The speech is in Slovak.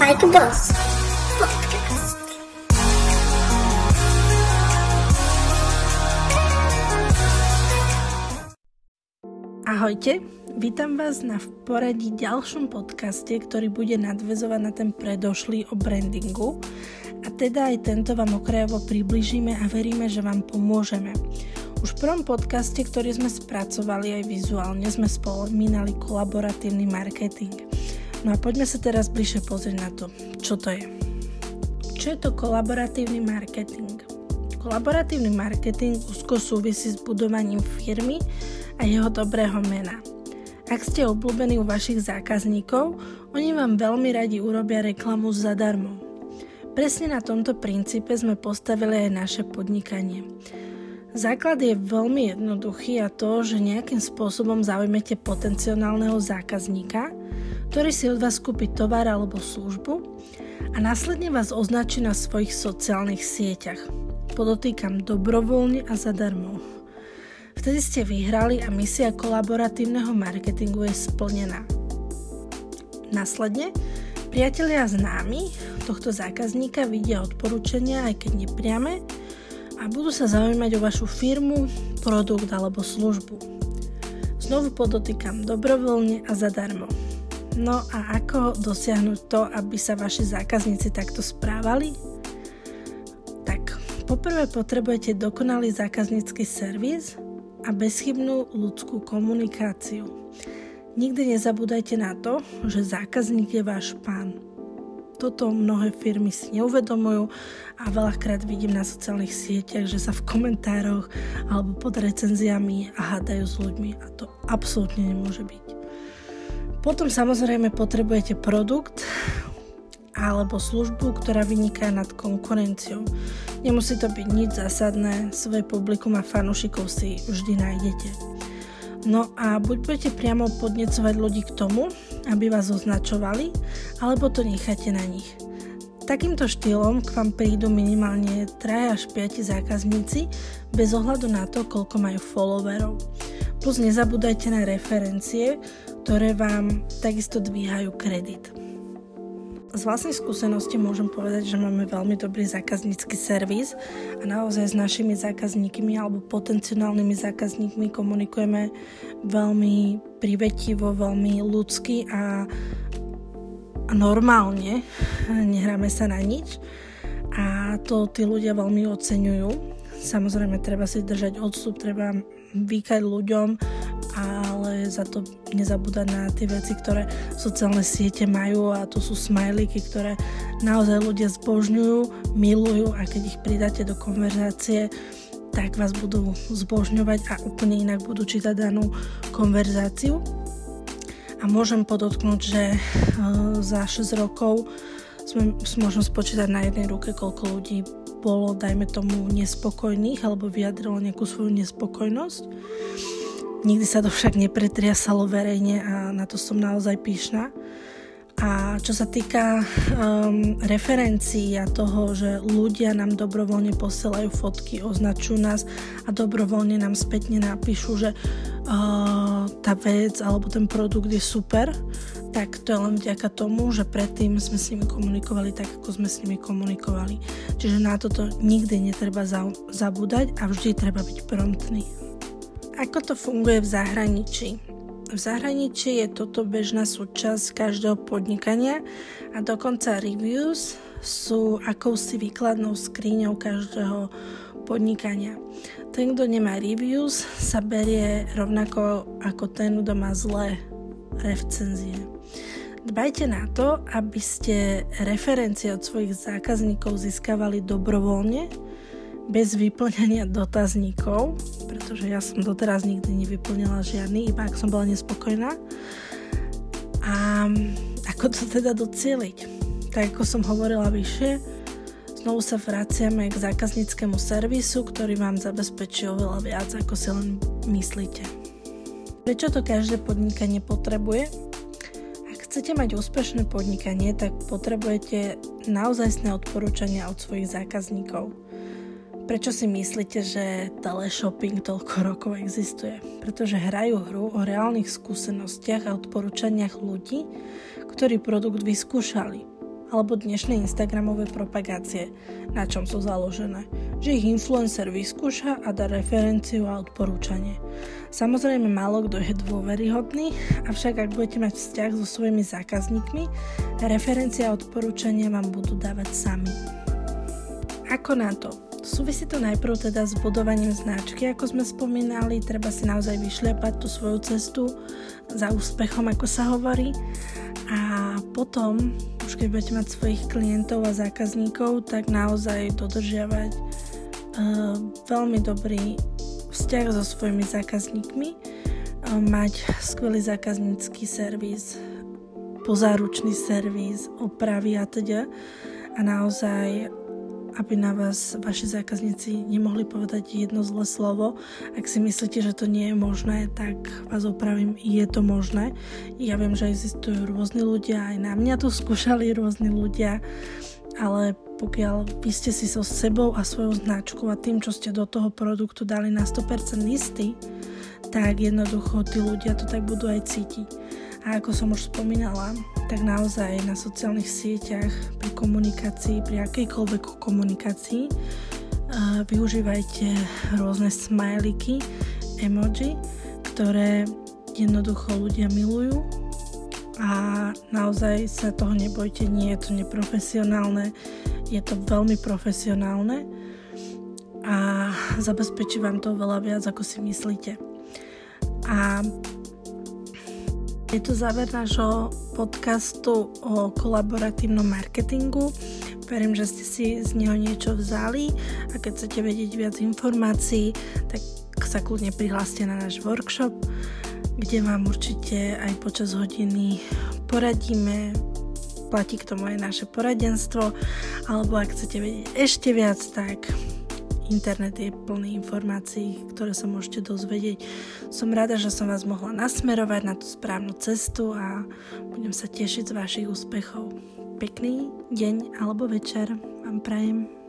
Like a Boss podcast. Ahojte, vítam vás na v poradí ďalšom podcaste, ktorý bude nadväzovať na ten predošlý o brandingu. A teda aj tento vám okrajovo približíme a veríme, že vám pomôžeme. Už v prvom podcaste, ktorý sme spracovali aj vizuálne, sme spomínali kolaboratívny marketing. No a poďme sa teraz bližšie pozrieť na to, čo to je. Čo je to kolaboratívny marketing? Kolaboratívny marketing úzko súvisí s budovaním firmy a jeho dobrého mena. Ak ste obľúbení u vašich zákazníkov, oni vám veľmi radi urobia reklamu zadarmo. Presne na tomto princípe sme postavili aj naše podnikanie. Základ je veľmi jednoduchý a to, že nejakým spôsobom zaujmete potenciálneho zákazníka, ktorý si od vás kúpi tovar alebo službu a následne vás označí na svojich sociálnych sieťach. Podotýkam dobrovoľne a zadarmo. Vtedy ste vyhrali a misia kolaboratívneho marketingu je splnená. Následne priatelia a známi tohto zákazníka vidia odporúčania, aj keď nepriame, a budú sa zaujímať o vašu firmu, produkt alebo službu. Znovu podotýkam dobrovoľne a zadarmo. No a ako dosiahnuť to, aby sa vaši zákazníci takto správali? Tak, poprvé potrebujete dokonalý zákaznícky servis a bezchybnú ľudskú komunikáciu. Nikdy nezabúdajte na to, že zákazník je váš pán. Toto mnohé firmy si neuvedomujú a veľakrát vidím na sociálnych sieťach, že sa v komentároch alebo pod recenziami hádajú s ľuďmi a to absolútne nemôže byť. Potom samozrejme potrebujete produkt alebo službu, ktorá vyniká nad konkurenciou. Nemusí to byť nič zásadné, svoje publikum a fanúšikov si vždy nájdete. No a buď budete priamo podnecovať ľudí k tomu, aby vás označovali, alebo to necháte na nich. Takýmto štýlom k vám prídu minimálne 3 až 5 zákazníci bez ohľadu na to, koľko majú followerov. Plus nezabúdajte na referencie, ktoré vám takisto dvíhajú kredit. Z vlastnej skúsenosti môžem povedať, že máme veľmi dobrý zákaznícky servis a naozaj s našimi zákazníkmi alebo potenciálnymi zákazníkmi komunikujeme veľmi privetivo, veľmi ľudsky a normálne, nehráme sa na nič a to tí ľudia veľmi oceňujú. Samozrejme, treba si držať odstup, treba vykať ľuďom, ale za to nezabúdať na tie veci, ktoré sociálne siete majú a to sú smajlíky, ktoré naozaj ľudia zbožňujú, milujú a keď ich pridáte do konverzácie, tak vás budú zbožňovať a úplne inak budú čítať danú konverzáciu. A môžem podotknúť, že za 6 rokov môžem spočítať na jednej ruke, koľko ľudí bolo, dajme tomu, nespokojných alebo vyjadrilo nejakú svoju nespokojnosť. Nikdy sa to však nepretriasalo verejne a na to som naozaj pyšná. A čo sa týka referencií a toho, že ľudia nám dobrovoľne posielajú fotky, označujú nás a dobrovoľne nám spätne napíšu, že tá vec alebo ten produkt je super, tak to je len vďaka tomu, že predtým sme s nimi komunikovali tak, ako sme s nimi komunikovali. Čiže na toto nikdy netreba zabúdať a vždy treba byť promptný. Ako to funguje v zahraničí? V zahraničí je toto bežná súčasť každého podnikania a dokonca reviews sú akousi výkladnou skriňou každého podnikania. Ten, kto nemá reviews, sa berie rovnako ako ten, kto má zlé recenzie. Dbajte na to, aby ste referencie od svojich zákazníkov získavali dobrovoľne, bez vyplňania dotazníkov, pretože ja som doteraz nikdy nevyplňala žiadny, iba ak som bola nespokojná. A ako to teda docieliť? Tak ako som hovorila vyššie, znovu sa vraciame k zákazníckému servisu, ktorý vám zabezpečí oveľa viac, ako si len myslíte. Prečo to každé podnikanie potrebuje? Ak chcete mať úspešné podnikanie, tak potrebujete naozajstné odporúčania od svojich zákazníkov. Prečo si myslíte, že teleshopping toľko rokov existuje? Pretože hrajú hru o reálnych skúsenostiach a odporúčaniach ľudí, ktorí produkt vyskúšali. alebo dnešné instagramové propagácie, na čom sú založené, že ich influencer vyskúša a dá referenciu a odporúčanie. Samozrejme, málo kto je dôveryhodný, avšak ak budete mať vzťah so svojimi zákazníkmi, referencia a odporúčania vám budú dávať sami. Ako na to? Súvisí to najprv teda s budovaním značky, ako sme spomínali, treba si naozaj vyšľapať tú svoju cestu za úspechom, ako sa hovorí. A potom, už keď budete mať svojich klientov a zákazníkov, tak naozaj dodržiavať veľmi dobrý vzťah so svojimi zákazníkmi, mať skvelý zákaznícky servis, pozáručný servis, opravy atď. A naozaj aby na vás vaši zákazníci nemohli povedať jedno zlé slovo. Ak si myslíte, že to nie je možné, tak vás opravím, je to možné. Ja viem, že existujú rôzni ľudia, aj na mňa to skúšali rôzni ľudia, ale pokiaľ vy ste si so sebou a svojou značkou a tým, čo ste do toho produktu dali na 100% istý, tak jednoducho tí ľudia to tak budú aj cítiť. A ako som už spomínala, tak naozaj na sociálnych sieťach, pri komunikácii, pri akejkoľvek komunikácii využívajte rôzne smajlíky, emoji, ktoré jednoducho ľudia milujú a naozaj sa toho nebojte, nie je to neprofesionálne, je to veľmi profesionálne a zabezpečí vám to veľa viac, ako si myslíte. A je to záver nášho podcastu o kolaboratívnom marketingu. Verím, že ste si z neho niečo vzali a keď chcete vedieť viac informácií, tak sa kľudne prihláste na náš workshop, kde vám určite aj počas hodiny poradíme. Platí k tomu aj naše poradenstvo, alebo ak chcete vedieť ešte viac, tak internet je plný informácií, ktoré sa môžete dozvedieť. Som rada, že som vás mohla nasmerovať na tú správnu cestu a budem sa tešiť z vašich úspechov. Pekný deň alebo večer vám prajem.